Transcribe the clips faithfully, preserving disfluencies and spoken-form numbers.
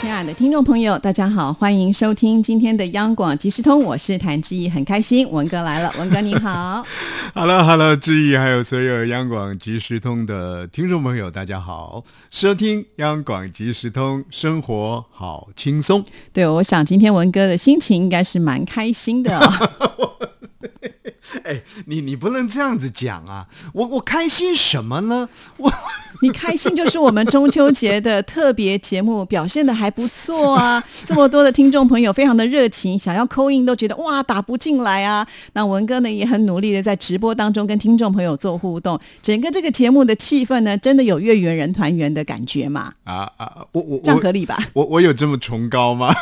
亲爱的听众朋友，大家好，欢迎收听今天的央广即时通，我是谭志毅，很开心文哥来了，文哥你好。Hello Hello， 志毅还有所有央广即时通的听众朋友，大家好，收听央广即时通，生活好轻松。对，我想今天文哥的心情应该是蛮开心的、哦。哎，你你不能这样子讲啊！我我开心什么呢？我你开心就是我们中秋节的特别节目表现得还不错啊！这么多的听众朋友非常的热情，想要 call in 都觉得哇打不进来啊！那文哥呢也很努力的在直播当中跟听众朋友做互动，整个这个节目的气氛呢，真的有月圆人团圆的感觉嘛？啊啊，我我这样合理吧？我我有这么崇高吗？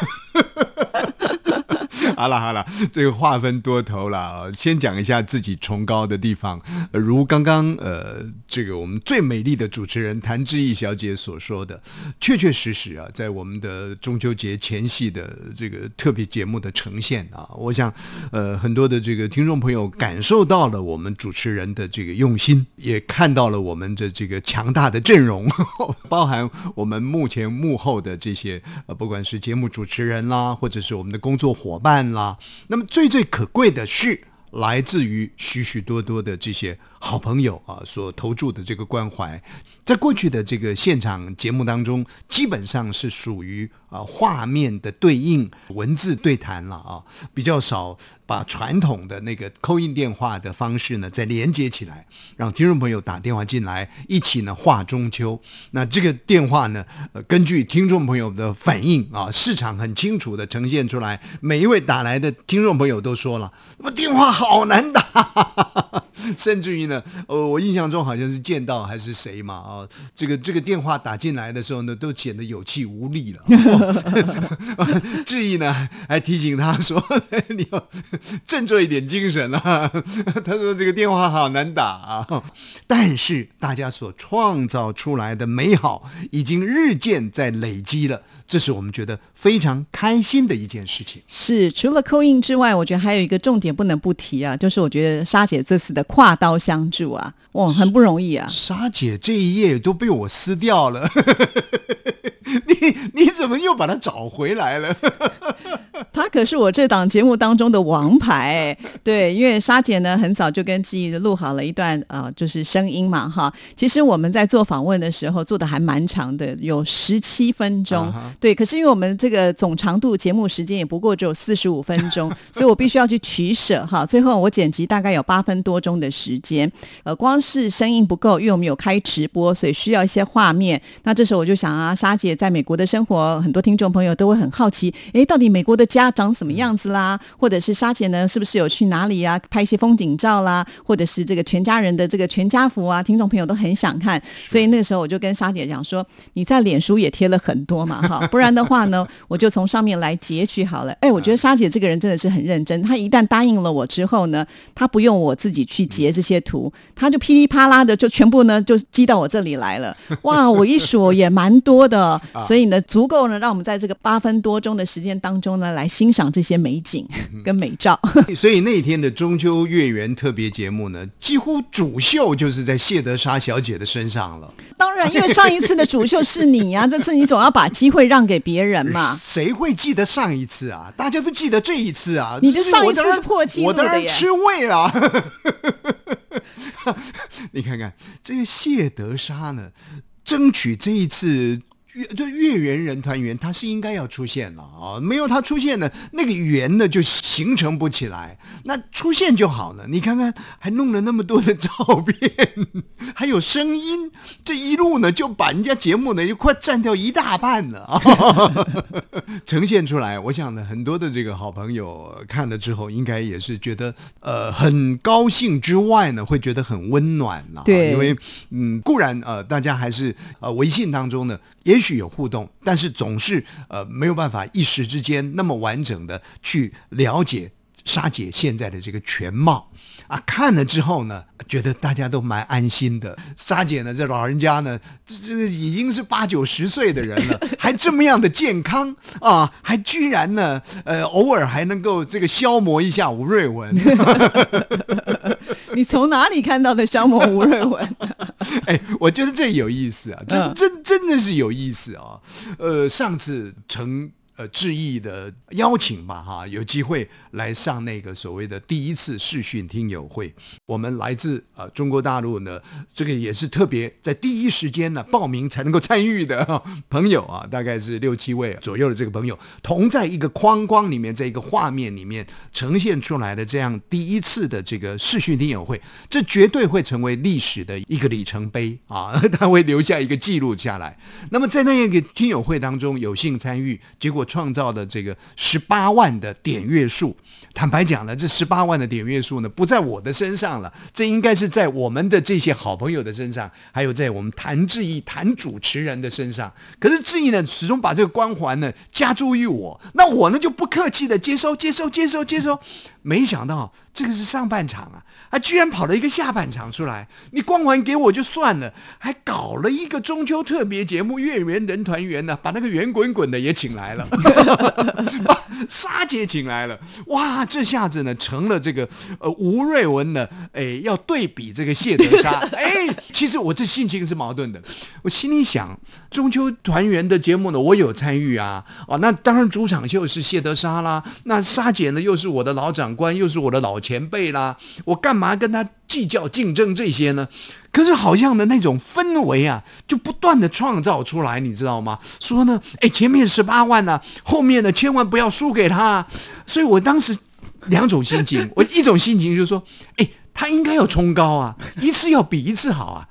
好了好了，这个话分多头了，先讲一下自己崇高的地方。呃、如刚刚呃，这个我们最美丽的主持人谭志毅小姐所说的，确确实实啊，在我们的中秋节前夕的这个特别节目的呈现啊，我想呃很多的这个听众朋友感受到了我们主持人的这个用心，也看到了我们的这个强大的阵容，呵呵，包含我们目前幕后的这些呃，不管是节目主持人啦，或者是我们的工作伙伴。啦，那么最最可贵的是来自于许许多多的这些好朋友啊所投注的这个关怀，在过去的这个现场节目当中，基本上是属于啊画面的对应、文字对谈了啊，比较少把传统的那个 call in 电话的方式呢再连接起来，让听众朋友打电话进来，一起呢话中秋。那这个电话呢，呃、根据听众朋友的反应啊，市场很清楚的呈现出来，每一位打来的听众朋友都说了，我电话好。好难打，甚至于呢，呃，我印象中好像是剑道还是谁嘛，啊、哦，这个这个电话打进来的时候呢，都显得有气无力了。哦、志毅呢还提醒他说：“你要振作一点精神啊。”他说：“这个电话好难打啊。”但是大家所创造出来的美好，已经日渐在累积了，这是我们觉得非常开心的一件事情。是，除了 call in 之外，我觉得还有一个重点不能不提。啊，就是我觉得莎姐这次的跨刀相助啊，哇，很不容易啊！莎姐这一页都被我撕掉了，你你怎么又把它找回来了？她可是我这档节目当中的王牌，对，因为莎姐呢很早就跟志毅录好了一段呃，就是声音嘛哈。其实我们在做访问的时候做的还蛮长的，有十七分钟， uh-huh. 对。可是因为我们这个总长度节目时间也不过只有四十五分钟，所以我必须要去取舍哈。最后我剪辑大概有八分多钟的时间，呃，光是声音不够，因为我们有开直播，所以需要一些画面。那这时候我就想啊，莎姐在美国的生活，很多听众朋友都会很好奇，哎，到底美国的家长什么样子啦？或者是莎姐呢，是不是有去哪里啊？拍一些风景照啦，或者是这个全家人的这个全家福啊，听众朋友都很想看。所以那个时候我就跟莎姐讲说，你在脸书也贴了很多嘛，哈，不然的话呢，我就从上面来截取好了。哎，我觉得莎姐这个人真的是很认真，她一旦答应了我之后呢，他不用我自己去截这些图，他就噼里啪啦的就全部呢就寄到我这里来了。哇，我一数也蛮多的，所以呢足够呢让我们在这个八分多钟的时间当中呢来欣赏这些美景跟美照。所以那天的中秋月圆特别节目呢，几乎主秀就是在谢德莎小姐的身上了。当然，因为上一次的主秀是你啊，这次你总要把机会让给别人嘛。谁会记得上一次啊？大家都记得这一次啊。你的上一次是破纪录的。当然吃味了。你看看这个谢德莎呢，争取这一次对月圆人团圆，他是应该要出现了啊、哦！没有他出现呢，那个圆呢就形成不起来。那出现就好了，你看看，还弄了那么多的照片，还有声音，这一路呢就把人家节目呢就快占掉一大半了啊！哦、呈现出来，我想呢，很多的这个好朋友看了之后，应该也是觉得呃很高兴之外呢，会觉得很温暖了、啊。对，因为嗯固然呃大家还是呃微信当中呢，也许。有互动，但是总是呃没有办法一时之间那么完整的去了解莎姐现在的这个全貌啊，看了之后呢，觉得大家都蛮安心的。莎姐呢，这老人家呢，这已经是八九十岁的人了，还这么样的健康啊，还居然呢，呃，偶尔还能够这个消磨一下吴瑞文。你从哪里看到的消磨吴瑞文？哎，我觉得这有意思啊，这这、嗯、真的是有意思啊。呃，上次成。呃，致意的邀请吧，哈，有机会来上那个所谓的第一次视讯听友会。我们来自呃中国大陆呢，这个也是特别在第一时间呢报名才能够参与的、哦、朋友啊，大概是六七位左右的这个朋友，同在一个框框里面，在一个画面里面呈现出来的这样第一次的这个视讯听友会，这绝对会成为历史的一个里程碑啊，它会留下一个记录下来。那么在那个听友会当中有幸参与，结果创造的这个十八万的点阅数，坦白讲呢，这十八万的点阅数呢，不在我的身上了，这应该是在我们的这些好朋友的身上，还有在我们谭志毅、谭主持人的身上。可是志毅呢，始终把这个光环呢加诸于我，那我呢就不客气的接收、接收、接收、接收。没想到这个是上半场啊，啊，居然跑了一个下半场出来，你光环给我就算了，还搞了一个中秋特别节目《月圆人团圆》呢，把那个圆滚滚的也请来了。把莎姐请来了，哇，这下子呢成了这个呃吴瑞文呢，哎，要对比这个谢德莎，哎，其实我这心情是矛盾的，我心里想，中秋团圆的节目呢，我有参与啊，哦，那当然主场秀是谢德莎啦，那莎姐呢又是我的老长官，又是我的老前辈啦，我干嘛跟她计较竞争这些呢？可是好像的那种氛围啊，就不断的创造出来，你知道吗？说呢，哎，前面十八万啊，后面呢千万不要输给他啊。所以我当时两种心情，我一种心情就是说，哎，他应该要冲高啊，一次要比一次好啊。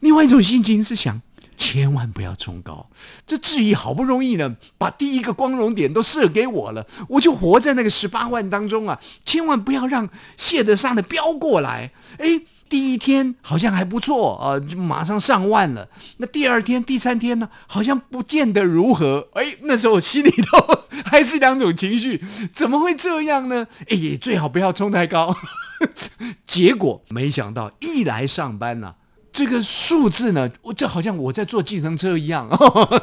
另外一种心情是想，千万不要冲高，这志毅好不容易呢，把第一个光荣点都射给我了，我就活在那个十八万当中啊，千万不要让谢德莎的飙过来。哎，第一天好像还不错啊、呃，马上上万了。那第二天、第三天呢，好像不见得如何。哎，那时候我心里头还是两种情绪，怎么会这样呢？哎，也最好不要冲太高。结果没想到一来上班呢、啊。这个数字呢，这好像我在坐计程车一样，呵呵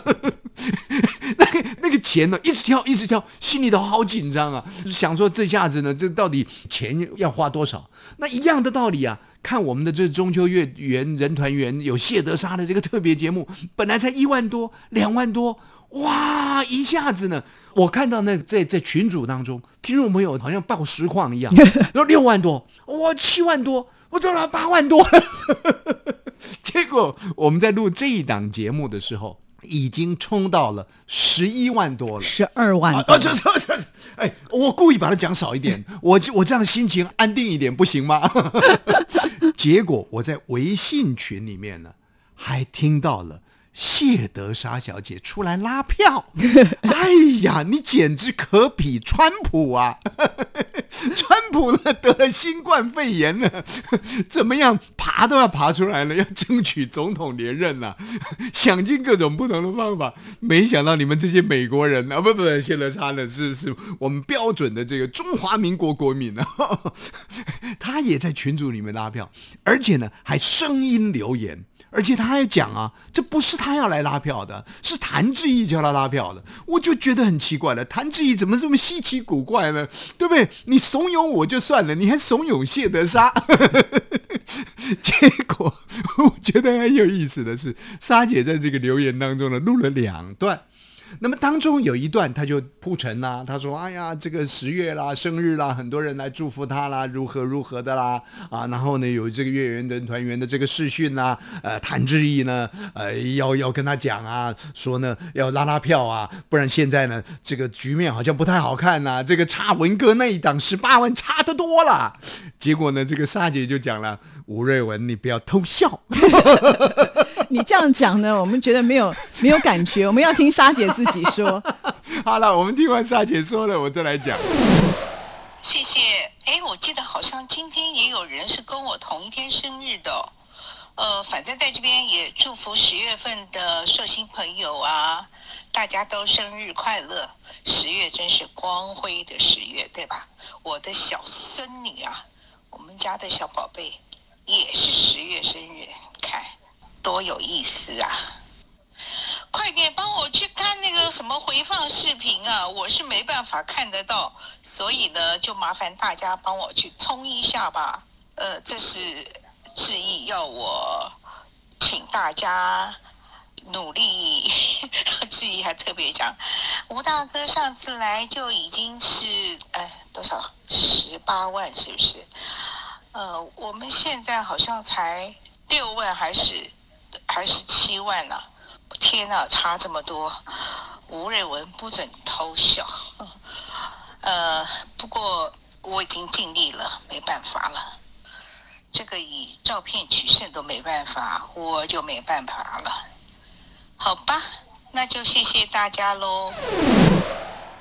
那个那个钱呢，一直跳一直跳，心里头好紧张啊，想说这下子呢，这到底钱要花多少？那一样的道理啊，看我们的这中秋月圆人团圆有谢德莎的这个特别节目，本来才一万多、两万多，哇，一下子呢，我看到那在在群组当中，听众朋友好像报实况一样，然后六万多，哇，七万多，我到了八万多。结果我们在录这一档节目的时候，已经冲到了十一万多了，十二万多了。啊啊啊啊、哎，我故意把它讲少一点，我我这样心情安定一点，不行吗？结果我在微信群里面呢，还听到了谢德莎小姐出来拉票。哎呀，你简直可比川普啊！川普呢得了新冠肺炎呢，怎么样爬都要爬出来了，要争取总统连任了、啊，想尽各种不同的方法。没想到你们这些美国人啊，不不，谢德莎呢是是我们标准的这个中华民国国民啊，他也在群组里面拉票，而且呢还声音留言。而且他还讲啊，这不是他要来拉票的，是谭志毅叫他拉票的。我就觉得很奇怪了，谭志毅怎么这么稀奇古怪呢？对不对？你怂恿我就算了，你还怂恿谢德莎。结果我觉得很有意思的是，莎姐在这个留言当中呢，录了两段。那么当中有一段他就铺陈啦、啊，他说哎呀这个十月啦生日啦，很多人来祝福他啦，如何如何的啦啊，然后呢有这个月圆人团圆的这个视讯啦，呃谭志毅呢呃要要跟他讲啊，说呢要拉拉票啊，不然现在呢这个局面好像不太好看啊，这个差文哥那一档十八万差得多啦。结果呢这个莎姐就讲了，吴瑞文你不要偷笑。你这样讲呢，我们觉得没有没有感觉，我们要听莎姐自己说。好了，我们听完莎姐说了，我再来讲。谢谢。哎，我记得好像今天也有人是跟我同一天生日的，呃，反正在这边也祝福十月份的寿星朋友啊，大家都生日快乐。十月真是光辉的十月，对吧？我的小孙女啊，我们家的小宝贝也是十月生日，看多有意思啊！快点帮我去看那个什么回放视频啊，我是没办法看得到，所以呢，就麻烦大家帮我去冲一下吧。呃，这是志毅要我请大家努力。志毅还特别讲，吴大哥上次来就已经是哎多少十八万是不是？呃，我们现在好像才六万还是还是七万呢、啊？天哪，差这么多！吴瑞文不准偷笑。呃，不过我已经尽力了，没办法了。这个以照片取胜都没办法，我就没办法了。好吧，那就谢谢大家咯。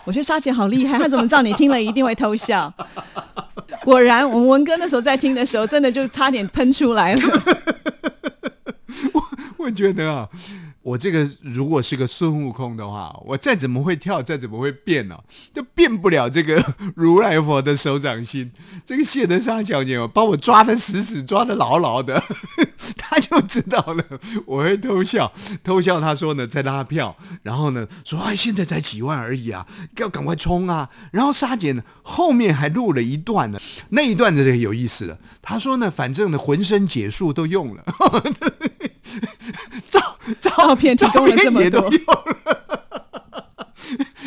我觉得莎姐好厉害，她怎么知道你听了一定会偷笑？果然我们文哥那时候在听的时候真的就差点喷出来了。我, 我觉得啊，我这个如果是个孙悟空的话，我再怎么会跳，再怎么会变哦，就变不了这个如来佛的手掌心。这个谢德莎小姐把我抓得死死，抓得牢牢的，她就知道了我会偷笑。偷笑，她说呢在拉票，然后呢说哎现在才几万而已啊，要赶快冲啊。然后莎姐呢后面还录了一段呢，那一段的这个有意思了。她说呢反正呢浑身解数都用了。照照片提供了这么多，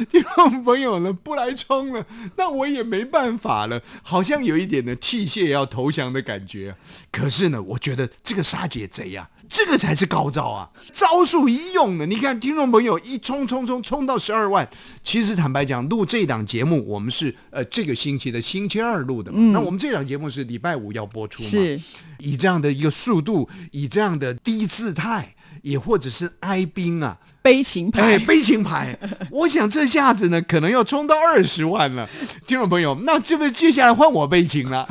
听众朋友呢不来冲了，那我也没办法了，好像有一点的器械要投降的感觉。可是呢，我觉得这个莎姐贼啊，这个才是高招啊，招数一用呢。你看听众朋友一冲冲冲冲到十二万。其实坦白讲，录这档节目我们是呃这个星期的星期二录的嘛、嗯，那我们这档节目是礼拜五要播出嘛，是以这样的一个速度，以这样的低姿态。也或者是哀兵啊，悲情牌，哎，悲情牌。我想这下子呢，可能要冲到二十万了。听众朋友，那这不接下来换我悲情了？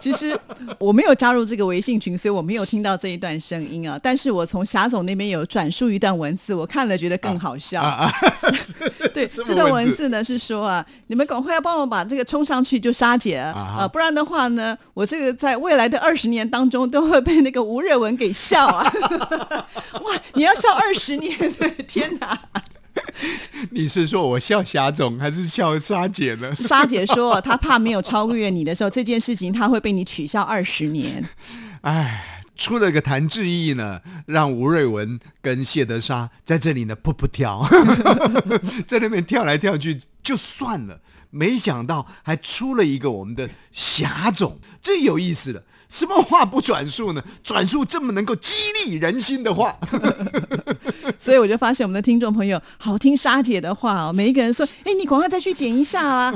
其实我没有加入这个微信群，所以我没有听到这一段声音啊。但是我从霞总那边有转述一段文字，我看了觉得更好笑。啊啊啊、对，这段文字呢是说啊，你们赶快要帮我把这个冲上去，就莎姐啊，啊啊不然的话呢，我这个在未来的二十年当中都会被那个吴瑞文给笑啊。哇，你要笑二十年，天哪！你是说我笑霞总还是笑莎姐呢？莎姐说她怕没有超越你的时候，这件事情她会被你取笑二十年。哎，出了个谭志毅呢，让吴瑞文跟谢德莎在这里呢噗噗跳，在那边跳来跳去就算了，没想到还出了一个我们的霞总，这有意思了。什么话不转述呢？转述这么能够激励人心的话。所以我就发现我们的听众朋友好听莎姐的话、哦、每一个人说哎、欸，你赶快再去点一下啊。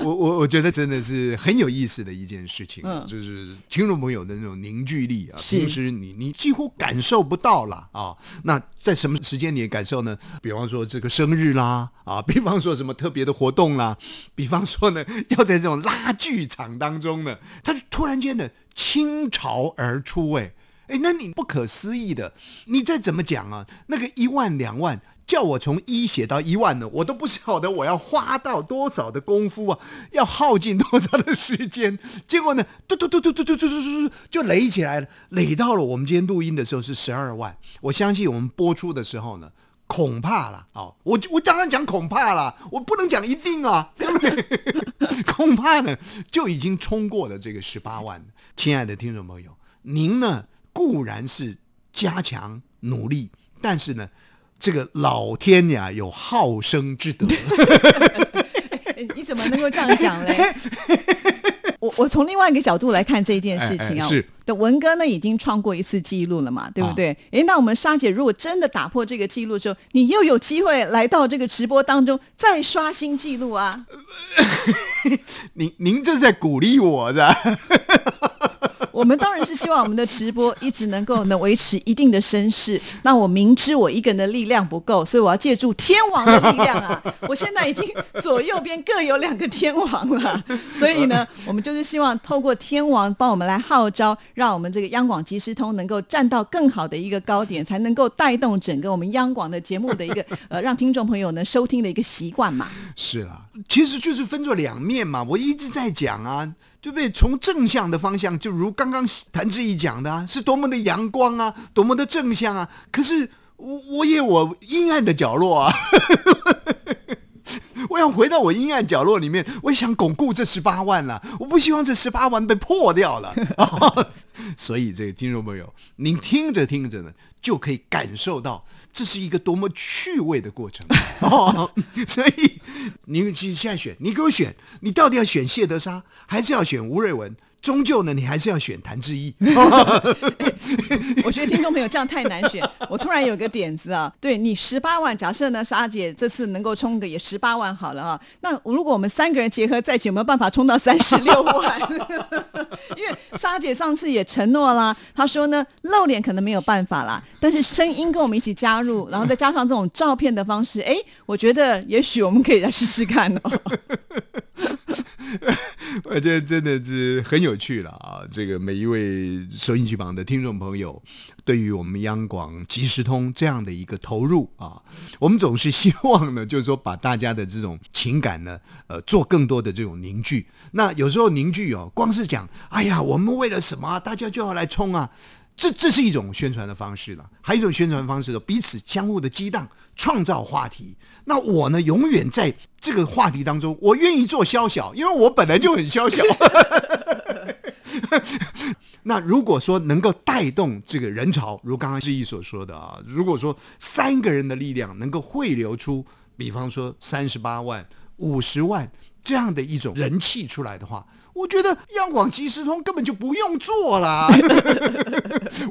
我, 我, 我觉得真的是很有意思的一件事情、啊嗯、就是听众朋友的那种凝聚力啊，平时 你, 你几乎感受不到啦啊。那在什么时间你感受呢？比方说这个生日啦啊，比方说什么特别的活动啦，比方说呢要在这种拉锯场当中呢，他就突然间的倾巢而出。哎、欸哎，那你不可思议的，你再怎么讲啊，那个一万两万，叫我从一写到一万呢，我都不晓得我要花到多少的功夫啊，要耗尽多少的时间。结果呢，嘟嘟嘟嘟嘟嘟嘟嘟嘟就垒起来了，垒到了我们今天录音的时候是十二万。我相信我们播出的时候呢，恐怕啦，哦，我我当然讲恐怕啦，我不能讲一定啊，对不对？恐怕呢就已经冲过了这个十八万。亲爱的听众朋友，您呢？固然是加强努力，但是呢这个老天呀有好生之德。你怎么能够这样讲嘞？我我从另外一个角度来看这件事情啊，哎哎是的，文哥呢已经创过一次记录了嘛，对不对？哎、啊，那我们莎姐如果真的打破这个记录之后，你又有机会来到这个直播当中再刷新记录啊。您您这在鼓励我的。我们当然是希望我们的直播一直能够能维持一定的声势。那我明知我一个人的力量不够，所以我要借助天王的力量啊！我现在已经左右边各有两个天王了，所以呢，我们就是希望透过天王帮我们来号召，让我们这个央广即时通能够站到更好的一个高点，才能够带动整个我们央广的节目的一个呃，让听众朋友呢收听的一个习惯嘛。是啦、啊，其实就是分作两面嘛，我一直在讲啊。对不对？从正向的方向，就如刚刚谭志毅讲的啊，是多么的阳光啊，多么的正向啊。可是我我也我阴暗的角落啊，我想回到我阴暗角落里面，我也想巩固这十八万了、啊，我不希望这十八万被破掉了。哦、所以这个听众朋友，您听着听着呢，就可以感受到这是一个多么趣味的过程。哦、所以。你其实现在选，你给我选，你到底要选谢德莎，还是要选吴瑞文？终究呢，你还是要选谭志毅。我觉得听众朋友这样太难选。我突然有个点子啊，对你十八万，假设呢，莎姐这次能够冲个也十八万好了啊。那如果我们三个人结合在一起，有没有办法冲到三十六万？因为莎姐上次也承诺啦，她说呢，露脸可能没有办法啦，但是声音跟我们一起加入，然后再加上这种照片的方式，哎，我觉得也许我们可以来试试看哦。我觉得真的是很有趣了啊！这个每一位收音机旁的听众朋友，对于我们央广即时通这样的一个投入啊，我们总是希望呢，就是说把大家的这种情感呢，呃，做更多的这种凝聚。那有时候凝聚哦，光是讲，哎呀，我们为了什么、啊，大家就要来冲啊。这这是一种宣传的方式了，还有一种宣传方式的彼此相互的激荡，创造话题。那我呢，永远在这个话题当中，我愿意做宵小，因为我本来就很宵小。那如果说能够带动这个人潮，如刚刚志毅所说的啊，如果说三个人的力量能够汇流出，比方说三十八万、五十万这样的一种人气出来的话。我觉得央广即时通根本就不用做啦，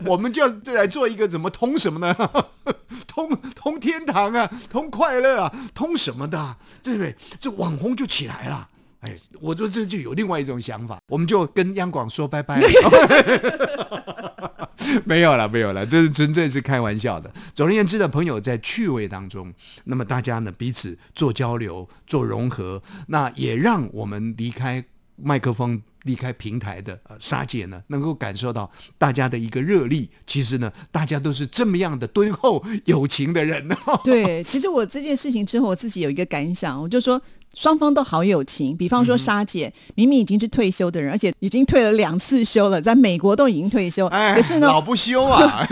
我们就来做一个怎么通什么呢？通通天堂啊，通快乐啊，通什么的、啊，对不对？这网红就起来了。哎，我说这就有另外一种想法，我们就跟央广说拜拜了。没有了，没有了，这是纯粹是开玩笑的。总而言之的朋友在趣味当中，那么大家呢彼此做交流、做融合，那也让我们离开。麦克风离开平台的呃莎姐呢，能够感受到大家的一个热力。其实呢，大家都是这么样的敦厚友情的人、哦。对，其实我这件事情之后，我自己有一个感想，我就说。双方都好友情，比方说莎姐、嗯、明明已经是退休的人，而且已经退了两次休了，在美国都已经退休，哎、可是呢老不休啊。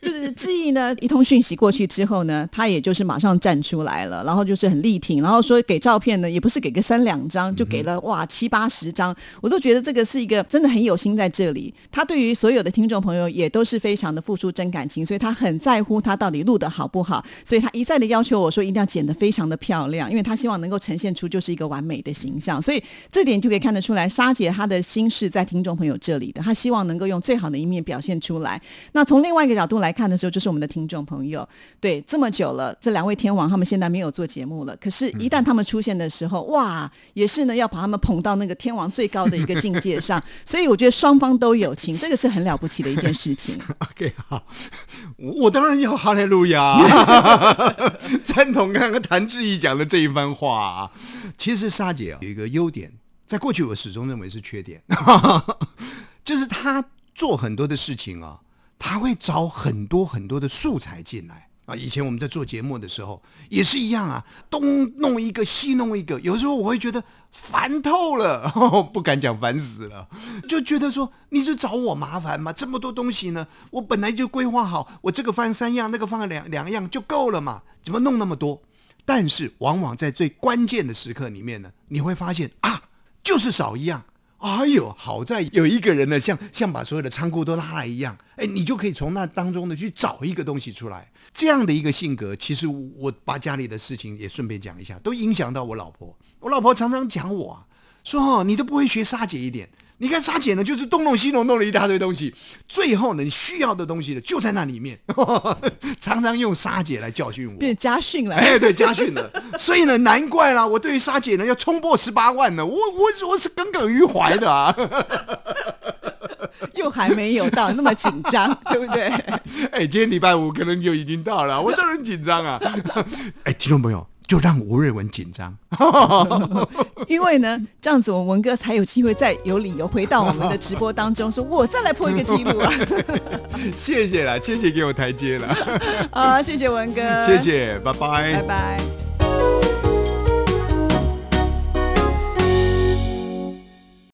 就是志毅呢，一通讯息过去之后呢，他也就是马上站出来了，然后就是很力挺，然后说给照片呢，也不是给个三两张，就给了、嗯、哇七八十张，我都觉得这个是一个真的很有心在这里。他对于所有的听众朋友也都是非常的付出真感情，所以他很在乎他到底录得好不好，所以他一再的要求我说一定要剪得非常的漂亮，因为他希望能够。呈现出就是一个完美的形象，所以这点就可以看得出来，莎姐她的心是在听众朋友这里的，她希望能够用最好的一面表现出来。那从另外一个角度来看的时候，就是我们的听众朋友，对，这么久了，这两位天王他们现在没有做节目了，可是一旦他们出现的时候，哇，也是呢要把他们捧到那个天王最高的一个境界上，所以我觉得双方都有情，这个是很了不起的一件事情。OK， 好，我当然要哈利路亚，赞同刚刚谭志毅讲的这一番话。啊，其实莎姐有一个优点，在过去我始终认为是缺点，就是她做很多的事情啊，她会找很多很多的素材进来啊。以前我们在做节目的时候也是一样啊，东弄一个西弄一个，有时候我会觉得烦透了，不敢讲烦死了，就觉得说你就找我麻烦嘛，这么多东西呢，我本来就规划好，我这个放三样，那个放两两样就够了嘛，怎么弄那么多？但是往往在最关键的时刻里面呢，你会发现啊，就是少一样。哎呦，好在有一个人呢，像像把所有的仓库都拉来一样，哎，你就可以从那当中呢去找一个东西出来。这样的一个性格，其实我把家里的事情也顺便讲一下，都影响到我老婆。我老婆常常讲我啊，说哦，你都不会学莎姐一点。你看莎姐呢，就是东弄西弄，弄了一大堆东西，最后呢，你需要的东西呢就在那里面。呵呵，常常用莎姐来教训我，变家训了。哎，对，家训了。所以呢，难怪啦，我对于莎姐呢要冲破十八万呢，我我我是耿耿于怀的啊。就还没有到那么紧张对不对？哎，今天礼拜五可能就已经到了，我当然紧张啊。哎，听众朋友，就让吴瑞文紧张因为呢这样子我们文哥才有机会再有理由回到我们的直播当中说我再来破一个记录啊谢谢啦，谢谢给我台阶啦、啊、谢谢文哥，谢谢，拜拜拜拜。